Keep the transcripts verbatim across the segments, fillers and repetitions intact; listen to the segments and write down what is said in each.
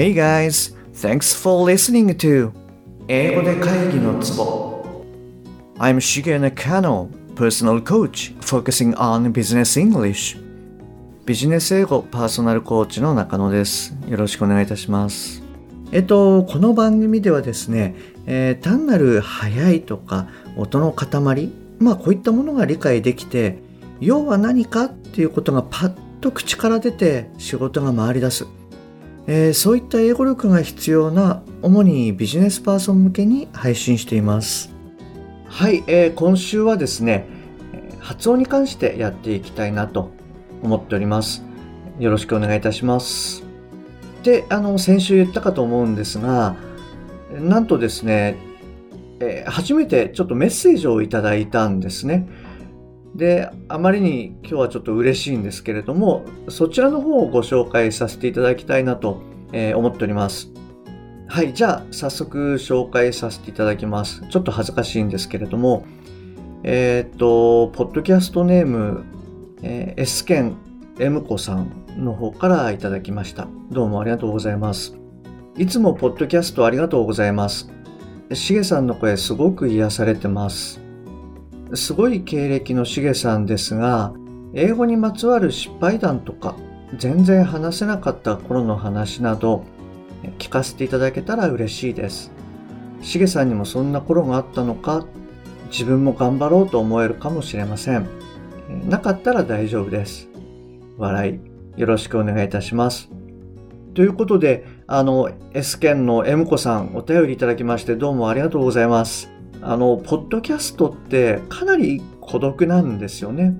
Hey guys, thanks for listening to 英語で会議のツボ I'm Shigenakaの Personal Coach Focusing on Business English ビジネス英語パーソナルコーチの中野です。よろしくお願いいたします。えっと、この番組ではですね、えー、単なる速いとか音の塊、まあこういったものが理解できて、要は何かっていうことがパッと口から出て仕事が回り出す。えー、そういった英語力が必要な主にビジネスパーソン向けに配信しています。はい、えー、今週はですね、発音に関してやっていきたいなと思っております。よろしくお願いいたします。で、あの先週言ったかと思うんですが、なんとですね、えー、初めてちょっとメッセージをいただいたんですね。で、あまりに今日はちょっと嬉しいんですけれども、そちらの方をご紹介させていただきたいなと思っております。はい、じゃあ早速紹介させていただきます。ちょっと恥ずかしいんですけれども、えっと、ポッドキャストネーム、えー、S 県 M 子さんの方からいただきました。どうもありがとうございます。いつもポッドキャストありがとうございます。しげさんの声すごく癒されてます。すごい経歴のしげさんですが、英語にまつわる失敗談とか、全然話せなかった頃の話など、聞かせていただけたら嬉しいです。しげさんにもそんな頃があったのか、自分も頑張ろうと思えるかもしれません。なかったら大丈夫です。笑い、よろしくお願いいたします。ということで、あの、S 県の M 子さん、お便りいただきまして、どうもありがとうございます。あのポッドキャストってかなり孤独なんですよね。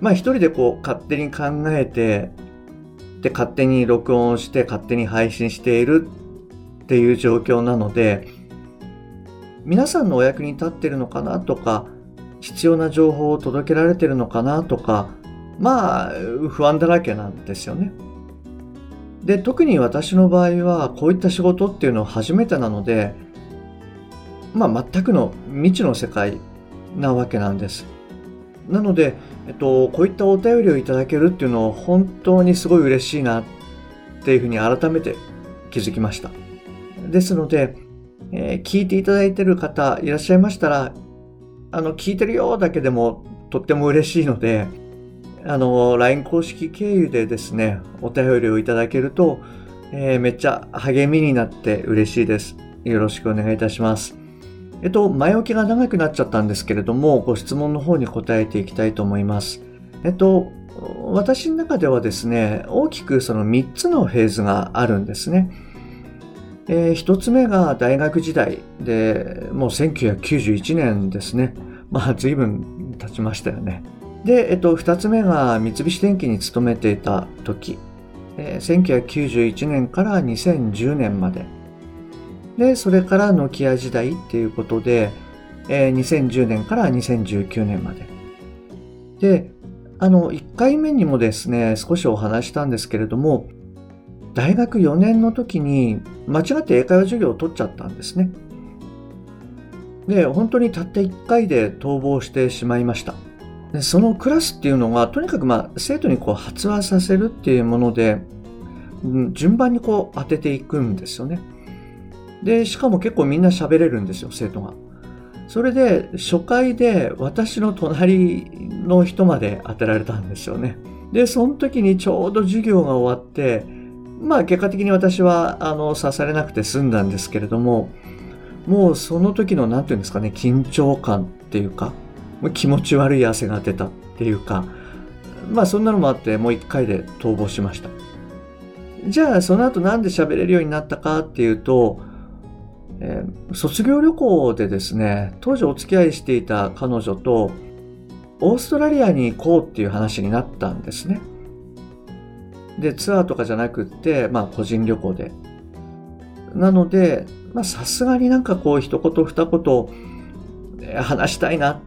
まあ一人でこう勝手に考えて、で勝手に録音して勝手に配信しているっていう状況なので、皆さんのお役に立ってるのかなとか、必要な情報を届けられてるのかなとか、まあ不安だらけなんですよね。で特に私の場合はこういった仕事っていうのは初めてなので、まあ、全くの未知の世界なわけなんです。なので、えっと、こういったお便りをいただけるっていうのを本当にすごい嬉しいなっていうふうに改めて気づきました。ですので、えー、聞いていただいている方いらっしゃいましたら、あの、聞いてるよだけでもとっても嬉しいので、あの、ライン 公式経由でですね、お便りをいただけると、えー、めっちゃ励みになって嬉しいです。よろしくお願いいたします。えっと、前置きが長くなっちゃったんですけれども、ご質問の方に答えていきたいと思います。えっと、私の中ではですね、大きくそのみっつのフェーズがあるんですね。えー、ひとつめが大学時代で、もうせんきゅうひゃくきゅうじゅういちねんですね。まあ、随分経ちましたよね。で、えっと、ふたつめが三菱電機に勤めていた時、えー、せんきゅうひゃくきゅうじゅういちねんからにせんじゅうねんまで。で、それからノキア時代っていうことで、えー、にせんじゅうねんからにせんじゅうきゅうねんまで。で、あの、いっかいめにもですね、少しお話したんですけれども、大学よねんの時に間違って英会話授業を取っちゃったんですね。で、本当にたったいっかいで逃亡してしまいました。で、そのクラスっていうのが、とにかくまあ、生徒にこう発話させるっていうもので、うん、順番にこう当てていくんですよね。で、しかも結構みんな喋れるんですよ、生徒が。それで、初回で私の隣の人まで当てられたんですよね。で、その時にちょうど授業が終わって、まあ結果的に私は、あの、刺されなくて済んだんですけれども、もうその時の、なんていうんですかね、緊張感っていうか、もう気持ち悪い汗が出たっていうか、まあそんなのもあって、もう一回で逃亡しました。じゃあ、その後なんで喋れるようになったかっていうと、えー、卒業旅行でですね、当時お付き合いしていた彼女とオーストラリアに行こうっていう話になったんですね。で、ツアーとかじゃなくって、まあ個人旅行で。なので、まあさすがになんかこう一言二言、えー、話したいな。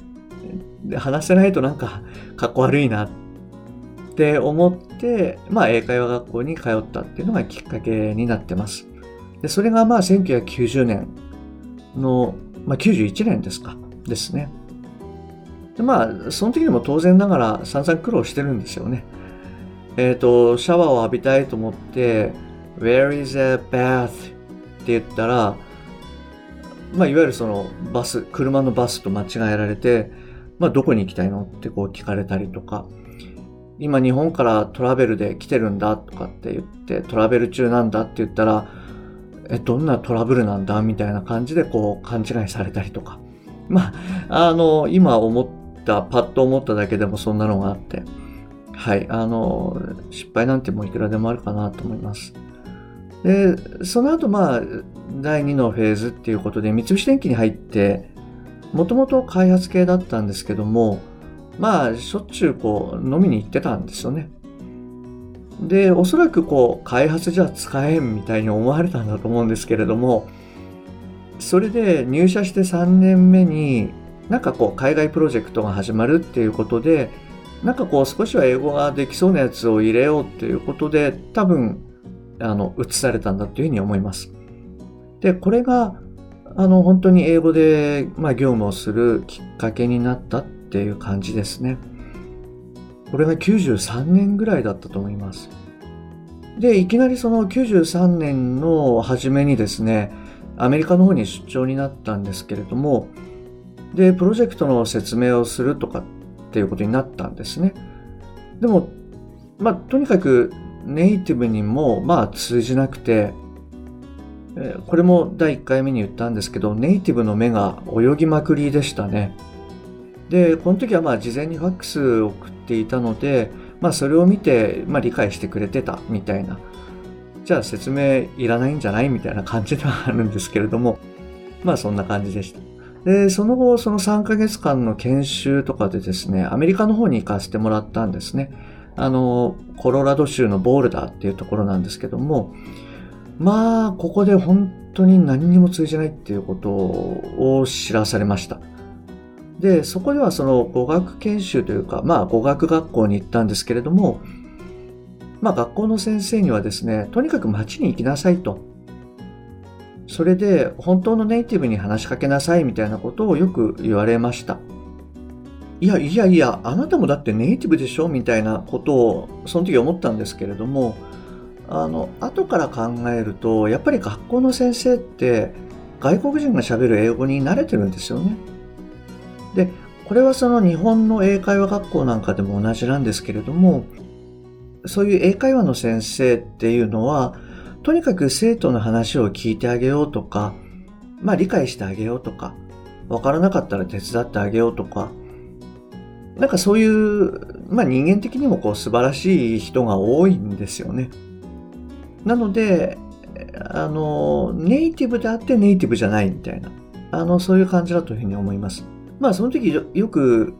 話せないとなんかかっこ悪いなって思って、まあ英会話学校に通ったっていうのがきっかけになってます。で、それがまあせんきゅうひゃくきゅうじゅうねんの、まあきゅうじゅういちねんですか、ですね。で、まあ、その時にも当然ながら散々苦労してるんですよね。えっと、シャワーを浴びたいと思って、Where is a bath? って言ったら、まあ、いわゆるそのバス、車のバスと間違えられて、まあ、どこに行きたいのってこう聞かれたりとか、今日本からトラベルで来てるんだとかって言って、トラベル中なんだって言ったら、え、どんなトラブルなんだみたいな感じでこう勘違いされたりとか。まあ、あの、今思った、パッと思っただけでもそんなのがあって、はい、あの、失敗なんてもういくらでもあるかなと思います。で、その後、まあ、だいにのフェーズっていうことで、三菱電機に入って、もともと開発系だったんですけども、まあ、しょっちゅうこう、飲みに行ってたんですよね。で、おそらくこう、開発じゃ使えんみたいに思われたんだと思うんですけれども、それで入社してさんねんめに、なんかこう、海外プロジェクトが始まるっていうことで、なんかこう、少しは英語ができそうなやつを入れようっていうことで、多分、あの、移されたんだというふうに思います。で、これが、あの、本当に英語で、まあ、業務をするきっかけになったっていう感じですね。これがきゅうじゅうさんねんぐらいだったと思います。で、いきなりそのきゅうじゅうさんねんの初めにですね、アメリカの方に出張になったんですけれども、で、プロジェクトの説明をするとかっていうことになったんですね。でも、まあ、とにかく、ネイティブにもまあ通じなくて、これもだいいっかいめに言ったんですけど、ネイティブの目が泳ぎまくりでしたね。で、この時はまあ事前にファックスを送っていたので、まあそれを見てまあ理解してくれてたみたいな、じゃあ説明いらないんじゃないみたいな感じではあるんですけれども、まあそんな感じでした。で、その後そのさんかげつかんの研修とかでですね、アメリカの方に行かせてもらったんですね。あのコロラド州のボールダーっていうところなんですけども、まあここで本当に何にも通じないっていうことを知らされました。で、そこではその語学研修というか、まあ語学学校に行ったんですけれども、まあ学校の先生にはですね、とにかく街に行きなさいと、それで本当のネイティブに話しかけなさいみたいなことをよく言われました。いやいやいや、あなたもだってネイティブでしょみたいなことをその時思ったんですけれども、あの後から考えると、やっぱり学校の先生って外国人が喋る英語に慣れてるんですよね。で、これはその日本の英会話学校なんかでも同じなんですけれども、そういう英会話の先生っていうのは、とにかく生徒の話を聞いてあげようとか、まあ理解してあげようとか、わからなかったら手伝ってあげようとか、なんかそういう、まあ、人間的にもこう素晴らしい人が多いんですよね。なので、あの、ネイティブであってネイティブじゃないみたいな、あの、そういう感じだというふうに思います。まあ、その時よく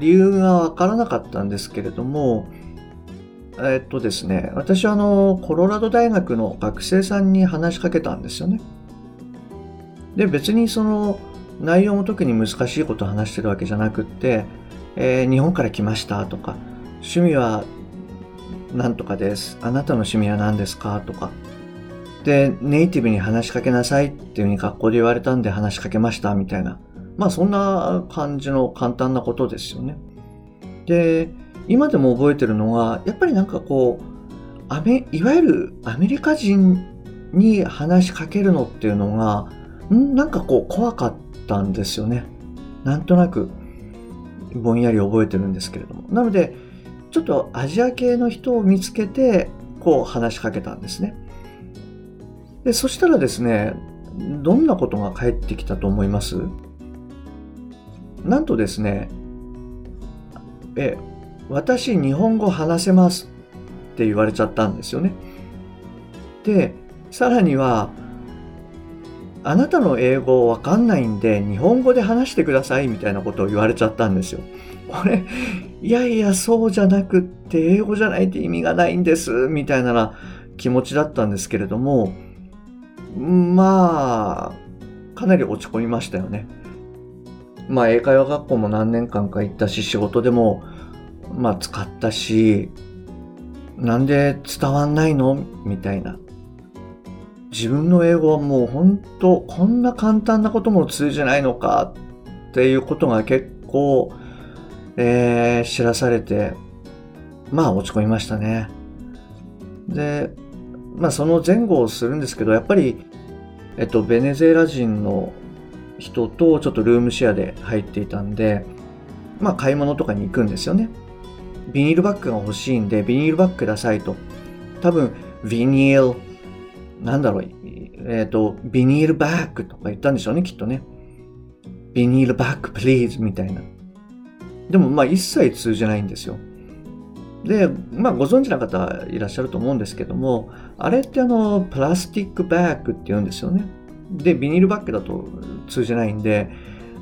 理由がわからなかったんですけれども、えっとですね、私はあの、コロラド大学の学生さんに話しかけたんですよね。で、別にその、内容も特に難しいことを話してるわけじゃなくって、えー、日本から来ましたとか、趣味は何とかです。あなたの趣味は何ですかとか。で、ネイティブに話しかけなさいっていうふうに学校で言われたんで話しかけましたみたいな。まあそんな感じの簡単なことですよね。で、今でも覚えてるのは、やっぱりなんかこう、アメ、いわゆるアメリカ人に話しかけるのっていうのが、んなんかこう怖かったんですよね。なんとなく。ぼんやり覚えてるんですけれども、なのでちょっとアジア系の人を見つけてこう話しかけたんですね。で、そしたらですね、どんなことが返ってきたと思います？なんとですね、え、私日本語話せますって言われちゃったんですよね。で、さらにはあなたの英語わかんないんで日本語で話してくださいみたいなことを言われちゃったんですよ。これ、いやいやそうじゃなくって英語じゃないって意味がないんですみたいな気持ちだったんですけれども、まあかなり落ち込みましたよね。まあ英会話学校も何年間か行ったし、仕事でもまあ使ったし、なんで伝わんないのみたいな。自分の英語はもう本当こんな簡単なことも通じないのかっていうことが結構、えー、知らされて、まあ落ち込みましたね。で、まあ、その前後をするんですけど、やっぱり、えっと、ベネズエラ人の人とちょっとルームシェアで入っていたんで、まあ、買い物とかに行くんですよね。ビニールバッグが欲しいんで、ビニールバッグくださいと。多分、ビニール、なんだろう、えっと、ビニールバッグとか言ったんでしょうね、きっとね。ビニールバッグ、please みたいな。でも、まあ、一切通じないんですよ。で、まあ、ご存知な方いらっしゃると思うんですけども、あれってあの、プラスティックバッグって言うんですよね。で、ビニールバッグだと通じないんで、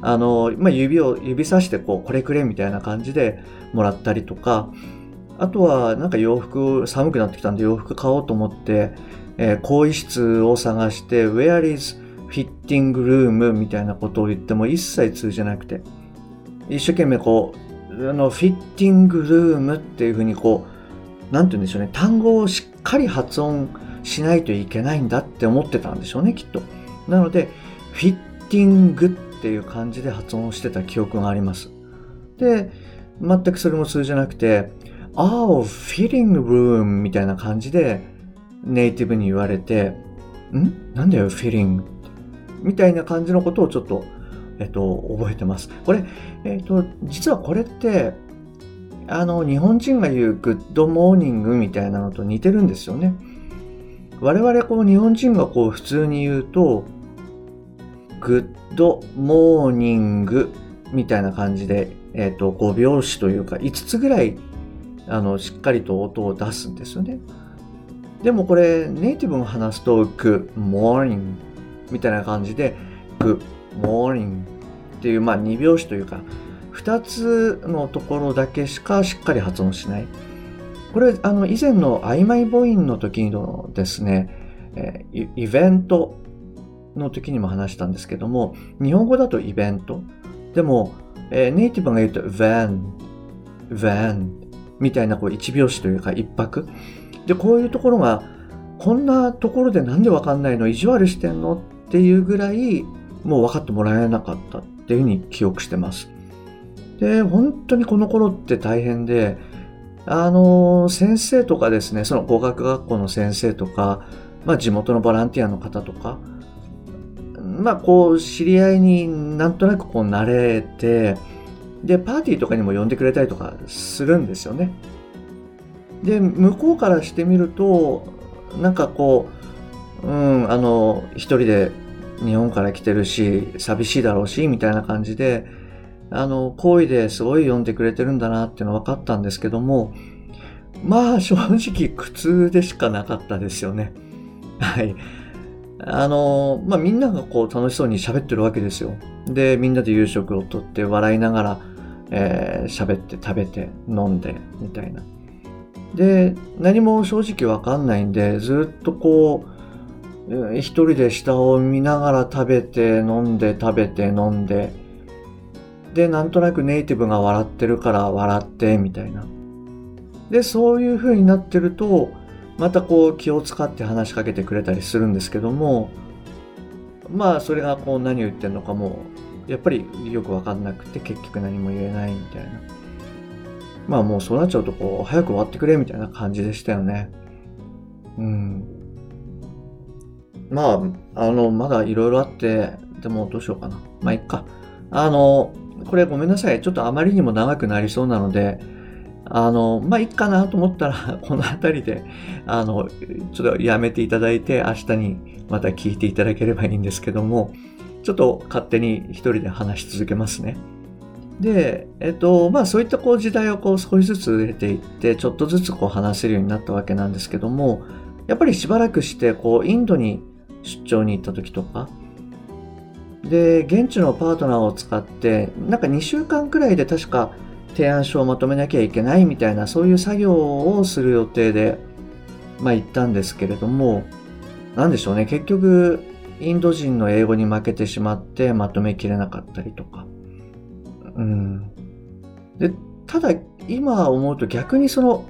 あの、まあ、指を、指さしてこう、これくれみたいな感じでもらったりとか、あとはなんか洋服、寒くなってきたんで洋服買おうと思って、えー、更衣室を探して、Where is fitting room みたいなことを言っても一切通じなくて、一生懸命こう、あのフィッティングルームっていうふうにこう、なんて言うんでしょうね、単語をしっかり発音しないといけないんだって思ってたんでしょうね、きっと。なのでフィッティングっていう感じで発音してた記憶があります。で、全くそれも通じなくて、ああ、フィッティングルームみたいな感じでネイティブに言われて、んなんだよフィッティングみたいな感じのことをちょっとえっと、覚えてます。これ、えっと、実はこれって、あの、日本人が言うグッドモーニングみたいなのと似てるんですよね。我々、こう、日本人がこう、普通に言うと、グッドモーニングみたいな感じで、えっと、ご拍子というか、いつつぐらい、あの、しっかりと音を出すんですよね。でもこれ、ネイティブが話すと、グッモーニングみたいな感じで、グッモーニングっていう、まあ、に拍子というかふたつのところだけしかしっかり発音しない。これあの以前の曖昧母音の時のですね、えー、イベントの時にも話したんですけども、日本語だとイベントでも、えー、ネイティブが言うと van van みたいなこういち拍子というか一拍で、こういうところがこんなところでなんでわかんないの、意地悪してんのっていうぐらいもう分かってもらえなかったっていうふうに記憶してます。で、本当にこの頃って大変で、あの、先生とかですね、その語学学校の先生とか、まあ地元のボランティアの方とか、まあこう知り合いになんとなくこう慣れて、で、パーティーとかにも呼んでくれたりとかするんですよね。で、向こうからしてみると、なんかこう、うん、あの、一人で、日本から来てるし、寂しいだろうし、みたいな感じで、あの、好意ですごい読んでくれてるんだなっていうの分かったんですけども、まあ、正直苦痛でしかなかったですよね。はい。あの、まあ、みんながこう楽しそうに喋ってるわけですよ。で、みんなで夕食をとって笑いながら、えー、喋って食べて飲んで、みたいな。で、何も正直分かんないんで、ずっとこう、一人で下を見ながら食べて飲んで食べて飲んで、でなんとなくネイティブが笑ってるから笑ってみたいな。で、そういう風になってるとまたこう気を使って話しかけてくれたりするんですけども、まあそれがこう何言ってんのかもうやっぱりよくわかんなくて、結局何も言えないみたいな。まあもうそうなっちゃうとこう早く終わってくれみたいな感じでしたよね。うん。まあ、あの、まだいろいろあって、でもどうしようかな。まあ、いっか。あの、これごめんなさい。ちょっとあまりにも長くなりそうなので、あの、まあ、いっかなと思ったら、このあたりで、あの、ちょっとやめていただいて、明日にまた聞いていただければいいんですけども、ちょっと勝手に一人で話し続けますね。で、えっと、まあ、そういったこう時代をこう少しずつ経ていって、ちょっとずつこう話せるようになったわけなんですけども、やっぱりしばらくして、こう、インドに、出張に行った時とかで、現地のパートナーを使ってなんかにしゅうかんくらいで確か提案書をまとめなきゃいけないみたいな、そういう作業をする予定でまあ行ったんですけれども、なんでしょうね、結局インド人の英語に負けてしまってまとめきれなかったりとか、うんで、ただ今思うと逆にその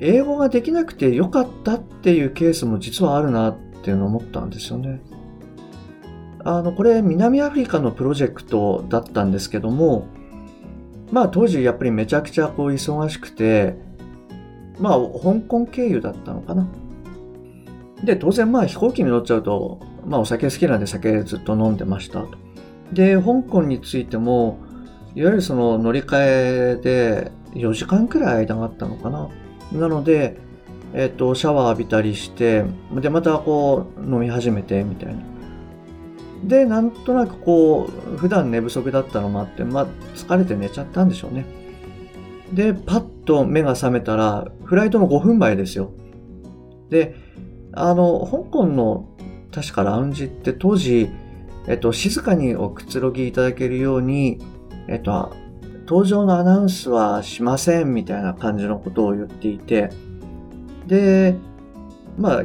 英語ができなくてよかったっていうケースも実はあるなってっていうのを思ったんですよね。あのこれ南アフリカのプロジェクトだったんですけども、まあ当時やっぱりめちゃくちゃこう忙しくて、まあ香港経由だったのかな。で、当然まあ飛行機に乗っちゃうと、まあお酒好きなんで酒ずっと飲んでましたと。で、香港についても、いわゆるその乗り換えでよじかんくらい間があったのかな。なので、えっと、シャワー浴びたりして、で、またこう飲み始めてみたいな。で、なんとなくこう、普段寝不足だったのもあって、まあ疲れて寝ちゃったんでしょうね。で、パッと目が覚めたら、フライトのごふんまえですよ。で、あの、香港の確かラウンジって当時、えっと、静かにおくつろぎいただけるように、えっと、登場のアナウンスはしませんみたいな感じのことを言っていて、で、まあ、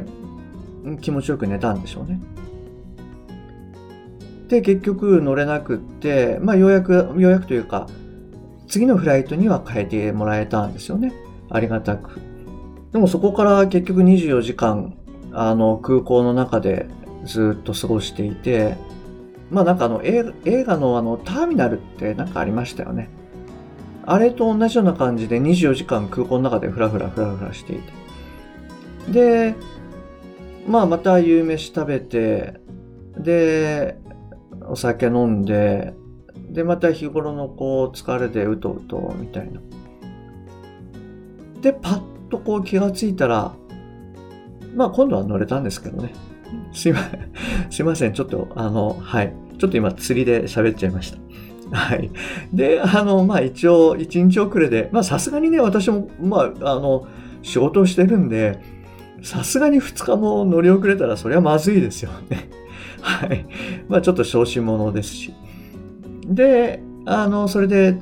気持ちよく寝たんでしょうね。で、結局乗れなくって、まあ、ようやく、ようやくというか、次のフライトには変えてもらえたんですよね。ありがたく。でもそこから結局にじゅうよじかん、あの空港の中でずっと過ごしていて、まあなんかあの映画のあのターミナルってなんかありましたよね。あれと同じような感じでにじゅうよじかん空港の中でフラフラフラフラしていて、で、まあまた夕飯食べて、で、お酒飲んで、でまた日頃のこう疲れでうとうとみたいな。で、パッとこう気がついたら、まあ今度は乗れたんですけどね。すいません。すいません。ちょっとあの、はい。ちょっと今釣りで喋っちゃいました。はい。で、あの、まあ一応いちにち遅れで、まあさすがにね、私も、まああの、仕事をしてるんで、さすがにふつかも乗り遅れたらそれはまずいですよね。はい。まあちょっと小心者ですし。で、あの、それで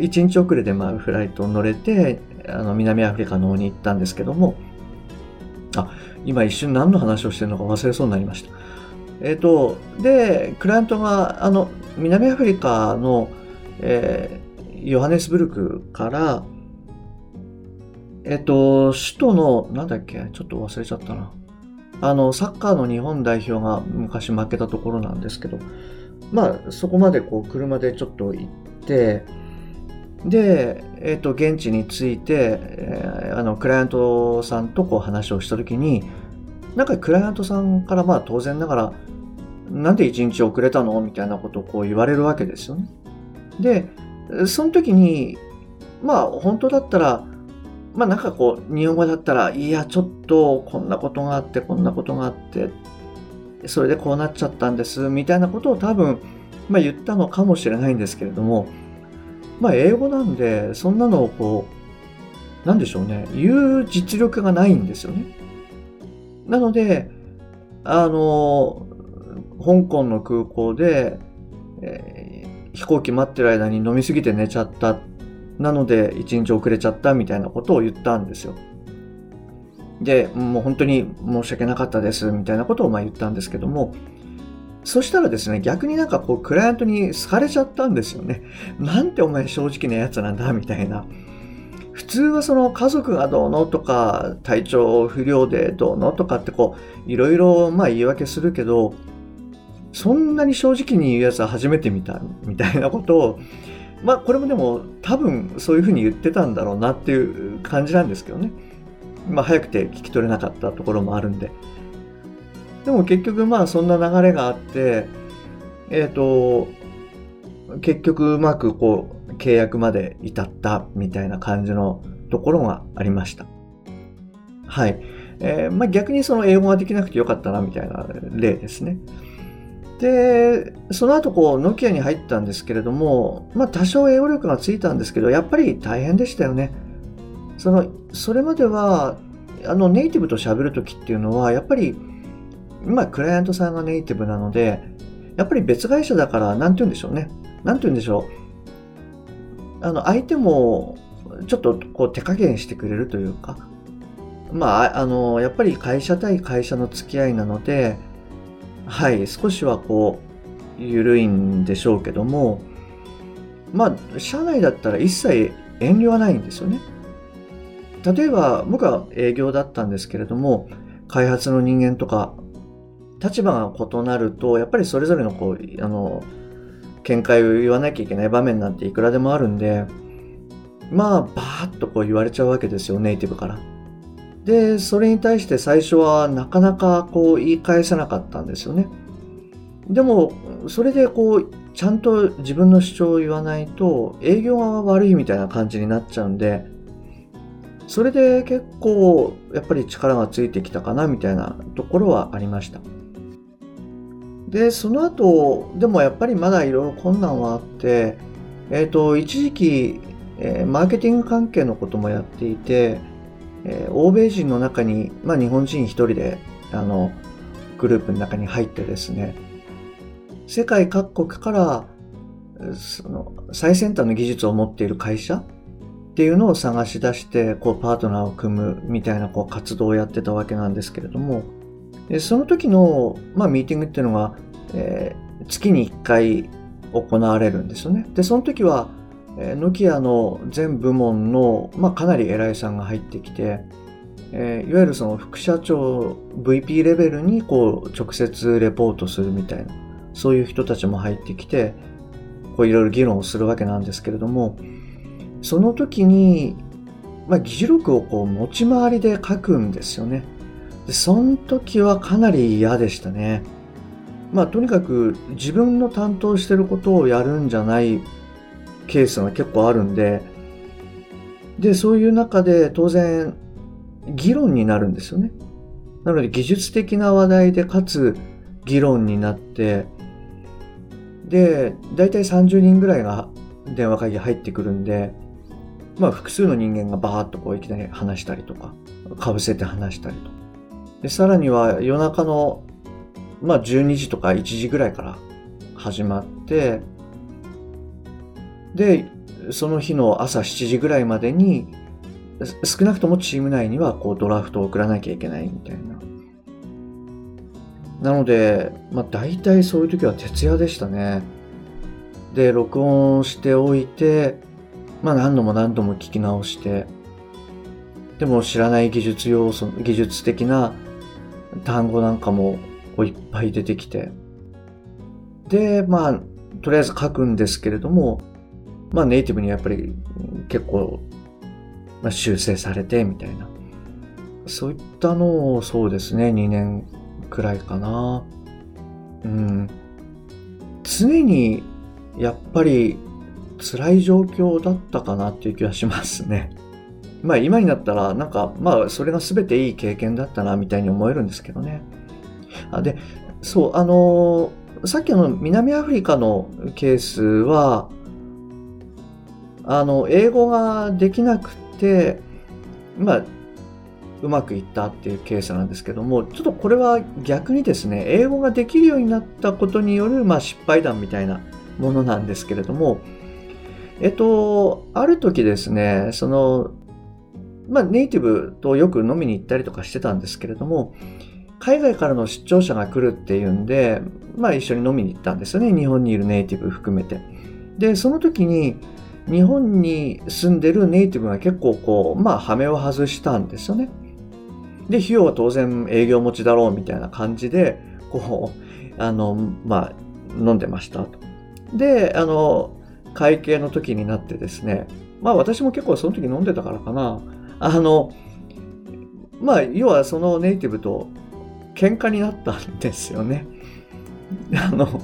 いちにち遅れでまあフライト乗れて、あの、南アフリカの方に行ったんですけども、あ、今一瞬何の話をしてるのか忘れそうになりました。えっと、で、クライアントが、あの、南アフリカの、えー、ヨハネスブルクから、えっと、首都の、なんだっけ、ちょっと忘れちゃったな。あの、サッカーの日本代表が昔負けたところなんですけど、まあ、そこまでこう、車でちょっと行って、で、えっと、現地に着いて、えー、あの、クライアントさんとこう話をしたときに、なんかクライアントさんからまあ当然ながら、なんで一日遅れたのみたいなことをこう言われるわけですよね。で、その時に、まあ本当だったら、まあなんかこう、日本語だったら、いや、ちょっとこんなことがあって、こんなことがあって、それでこうなっちゃったんです、みたいなことを多分、まあ言ったのかもしれないんですけれども、まあ英語なんで、そんなのをこう、なんでしょうね、言う実力がないんですよね。なので、あの、香港の空港で、えー、飛行機待ってる間に飲みすぎて寝ちゃった。なので、一日遅れちゃったみたいなことを言ったんですよ。で、もう本当に申し訳なかったです、みたいなことをまあ言ったんですけども、そしたらですね、逆になんかこう、クライアントに好かれちゃったんですよね。なんてお前正直なやつなんだ、みたいな。普通はその家族がどうのとか、体調不良でどうのとかってこう、いろいろまあ言い訳するけど、そんなに正直に言うやつは初めて見た、みたいなことを、まあこれもでも多分そういうふうに言ってたんだろうなっていう感じなんですけどね。まあ早くて聞き取れなかったところもあるんで。でも結局まあそんな流れがあって、えっと、結局うまくこう契約まで至ったみたいな感じのところがありました。はい。えー、まあ逆にその英語ができなくてよかったなみたいな例ですね。で、その後こうノキアに入ったんですけれども、まあ多少英語力がついたんですけど、やっぱり大変でしたよね。その、それまではあのネイティブと喋るときっていうのはやっぱりまあ、クライアントさんがネイティブなので、やっぱり別会社だから、なんて言うんでしょうね。なんて言うんでしょう。あの、相手も、ちょっと、こう、手加減してくれるというか。まあ、あの、やっぱり会社対会社の付き合いなので、はい、少しはこう、緩いんでしょうけども、まあ、社内だったら一切遠慮はないんですよね。例えば、僕は営業だったんですけれども、開発の人間とか、立場が異なると、やっぱりそれぞれのこう、あの、見解を言わなきゃいけない場面なんていくらでもあるんで、まあ、ばーっとこう言われちゃうわけですよ、ネイティブから。で、それに対して最初はなかなかこう言い返せなかったんですよね。でもそれでこうちゃんと自分の主張を言わないと営業が悪いみたいな感じになっちゃうんで、それで結構やっぱり力がついてきたかなみたいなところはありました。で、その後でもやっぱりまだいろいろ困難はあって、えーと、一時期、えー、マーケティング関係のこともやっていて、えー、欧米人の中に、まあ、日本人一人であのグループの中に入ってですね、世界各国からその最先端の技術を持っている会社っていうのを探し出してこうパートナーを組むみたいなこう活動をやってたわけなんですけれども、その時の、まあ、ミーティングっていうのが、えー、月にいっかい行われるんですよね。で、その時は、えー、ノキアの全部門の、まあ、かなり偉いさんが入ってきて、えー、いわゆるその副社長 ブイピー レベルにこう直接レポートするみたいな、そういう人たちも入ってきて、こういろいろ議論をするわけなんですけれども、その時に、まあ、議事録をこう持ち回りで書くんですよね。で、その時はかなり嫌でしたね。まあ、とにかく自分の担当してることをやるんじゃないケースが結構あるんで、で、そういう中で当然議論になるんですよね。なので技術的な話題でかつ議論になって、で、だいたいさんじゅうにんぐらいが電話会議入ってくるんで、まあ、複数の人間がバーッとこういきなり話したりとか、かぶせて話したりとか。で、さらには夜中の、まあ、じゅうにじとかいちじぐらいから始まって、で、その日の朝しちじぐらいまでに少なくともチーム内にはこうドラフトを送らなきゃいけないみたいな。なので、まあ、大体そういう時は徹夜でしたね。で、録音しておいて、まあ、何度も何度も聞き直して、でも知らない技術要素、技術的な単語なんかもいっぱい出てきて、で、まあ、とりあえず書くんですけれども、まあ、ネイティブにやっぱり結構、まあ、修正されてみたいな、そういったのを、そうですね、にねんくらいかな。うん、常にやっぱり辛い状況だったかなっていう気はしますね。まあ、今になったらなんか、まあ、それが全ていい経験だったなみたいに思えるんですけどね。あ、で、そう、あのー、さっきの南アフリカのケースは、あの、英語ができなくて、まあ、うまくいったっていうケースなんですけども、ちょっとこれは逆にですね、英語ができるようになったことによる、まあ、失敗談みたいなものなんですけれども、えっと、ある時ですね、その、まあ、ネイティブとよく飲みに行ったりとかしてたんですけれども、海外からの出張者が来るっていうんで、まあ、一緒に飲みに行ったんですよね。日本にいるネイティブ含めて。で、その時に日本に住んでるネイティブが結構こう、まあ、ハメを外したんですよね。で、費用は当然営業持ちだろうみたいな感じでこう、あの、まあ、飲んでましたと。で、あの、会計の時になってですね、まあ、私も結構その時飲んでたからかな、あの、まあ、要はそのネイティブと喧嘩になったんですよね。あの、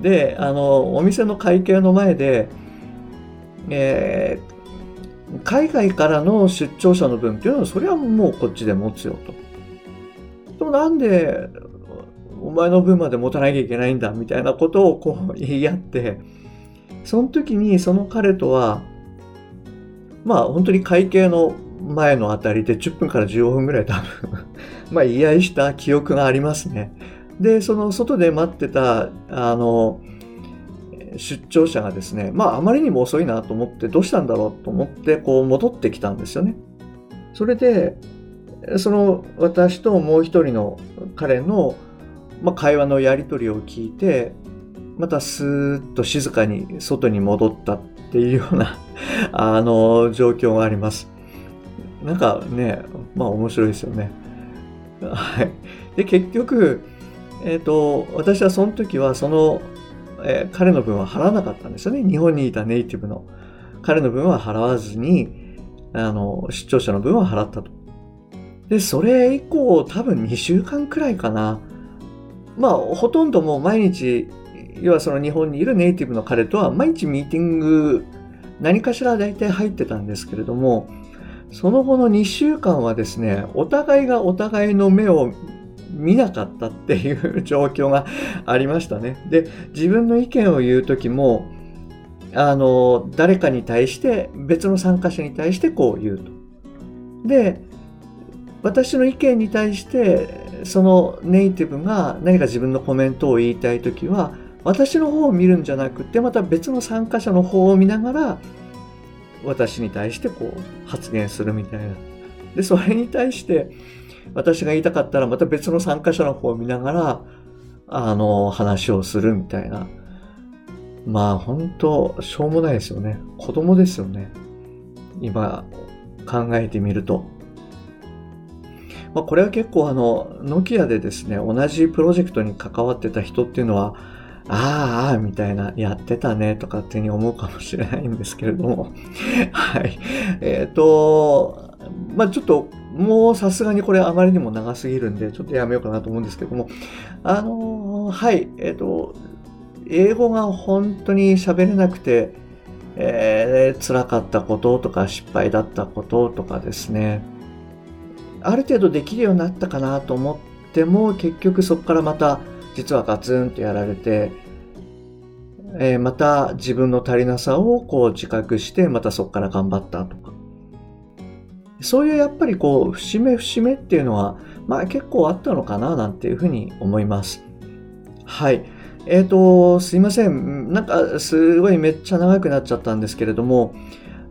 で、あの、お店の会計の前で、えー、海外からの出張者の分っていうのは、それはもうこっちで持つよと。でもなんでお前の分まで持たなきゃいけないんだみたいなことをこう言い合って、その時にその彼とは、まあ、本当に会計の前のあたりでじゅっぷんからじゅうごふんぐらい多分まあ言い合いした記憶がありますね。で、その外で待ってたあの出張者がですね、まあ、あまりにも遅いなと思って、どうしたんだろうと思ってこう戻ってきたんですよね。それで、その私ともう一人の彼の、まあ、会話のやり取りを聞いて、またスーッと静かに外に戻ったっていうようなあの状況があります。なんかね、まあ面白いですよね。はい。で、結局、えっと、私はその時はその、えー、彼の分は払わなかったんですよね。日本にいたネイティブの彼の分は払わずに、あの、出張者の分は払ったと。でそれ以降多分にしゅうかんくらいかな、まあほとんどもう毎日、要はその日本にいるネイティブの彼とは毎日ミーティング何かしら大体入ってたんですけれども、その後のにしゅうかんはですね、お互いがお互いの目を見なかったっていう状況がありましたね。で、自分の意見を言う時も、あの誰かに対して別の参加者に対してこう言うと、で私の意見に対してそのネイティブが何か自分のコメントを言いたいときは、私の方を見るんじゃなくてまた別の参加者の方を見ながら私に対してこう発言するみたいな。でそれに対して私が言いたかったらまた別の参加者の方を見ながらあの話をするみたいな。まあ本当しょうもないですよね。子供ですよね。今考えてみると、まあ、これは結構あのノキアでですね、同じプロジェクトに関わってた人っていうのはあーあーみたいな、やってたねとかってに思うかもしれないんですけれどもはいえっ、ー、とまあちょっともうさすがにこれあまりにも長すぎるんでちょっとやめようかなと思うんですけども、あのー、はいえっ、ー、と英語が本当に喋れなくて、えー、辛かったこととか失敗だったこととかですね、ある程度できるようになったかなと思っても結局そこからまた実はガツンとやられて、えー、また自分の足りなさをこう自覚してまたそこから頑張ったとか、そういうやっぱりこう節目節目っていうのはまあ結構あったのかななんていうふうに思います。はいえーと、すいません、なんかすごいめっちゃ長くなっちゃったんですけれども、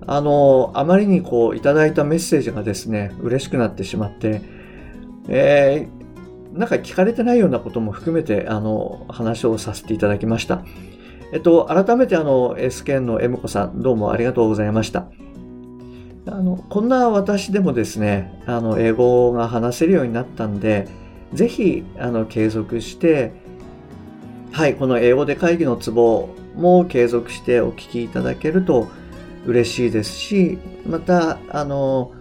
あのあまりにこういただいたメッセージがですね嬉しくなってしまって、えー、なんか聞かれてないようなことも含めてあの話をさせていただきました。えっと改めてあの エスケー の M 子さん、どうもありがとうございました。あのこんな私でもですね、あの英語が話せるようになったんで、ぜひあの継続して、はいこの英語で会議のツボも継続してお聞きいただけると嬉しいですし、またあの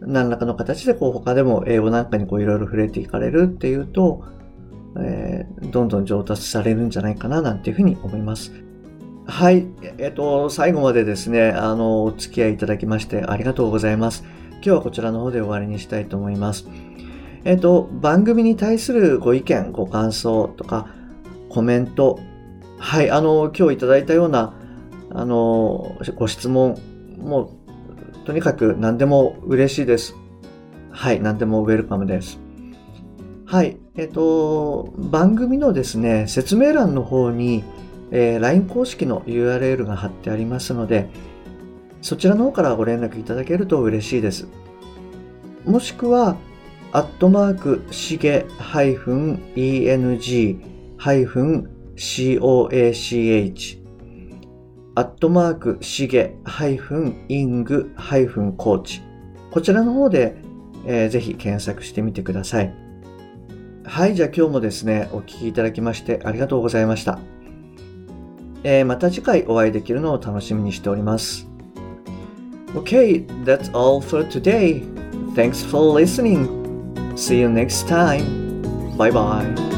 何らかの形でこう他でも英語なんかにいろいろ触れていかれるっていうと、えー、どんどん上達されるんじゃないかななんていうふうに思います。はいえっと最後までですねあのお付き合いいただきましてありがとうございます。今日はこちらの方で終わりにしたいと思います。えっと番組に対するご意見ご感想とかコメント、はいあの今日いただいたようなあのご質問もとにかく何でも嬉しいです。はい何でもウェルカムです。はいえっと番組のですね説明欄の方に、えー、ライン 公式の ユーアールエル が貼ってありますので、そちらの方からご連絡いただけると嬉しいです。もしくはアットマークシゲ -eng-coachアットマークシゲハイフンイングハイフンコーチ、こちらの方で、えー、ぜひ検索してみてください。はいじゃあ今日もですねお聞きいただきましてありがとうございました、えー、また次回お会いできるのを楽しみにしております。 Okay, that's all for today. Thanks for listening. See you next time. Bye bye.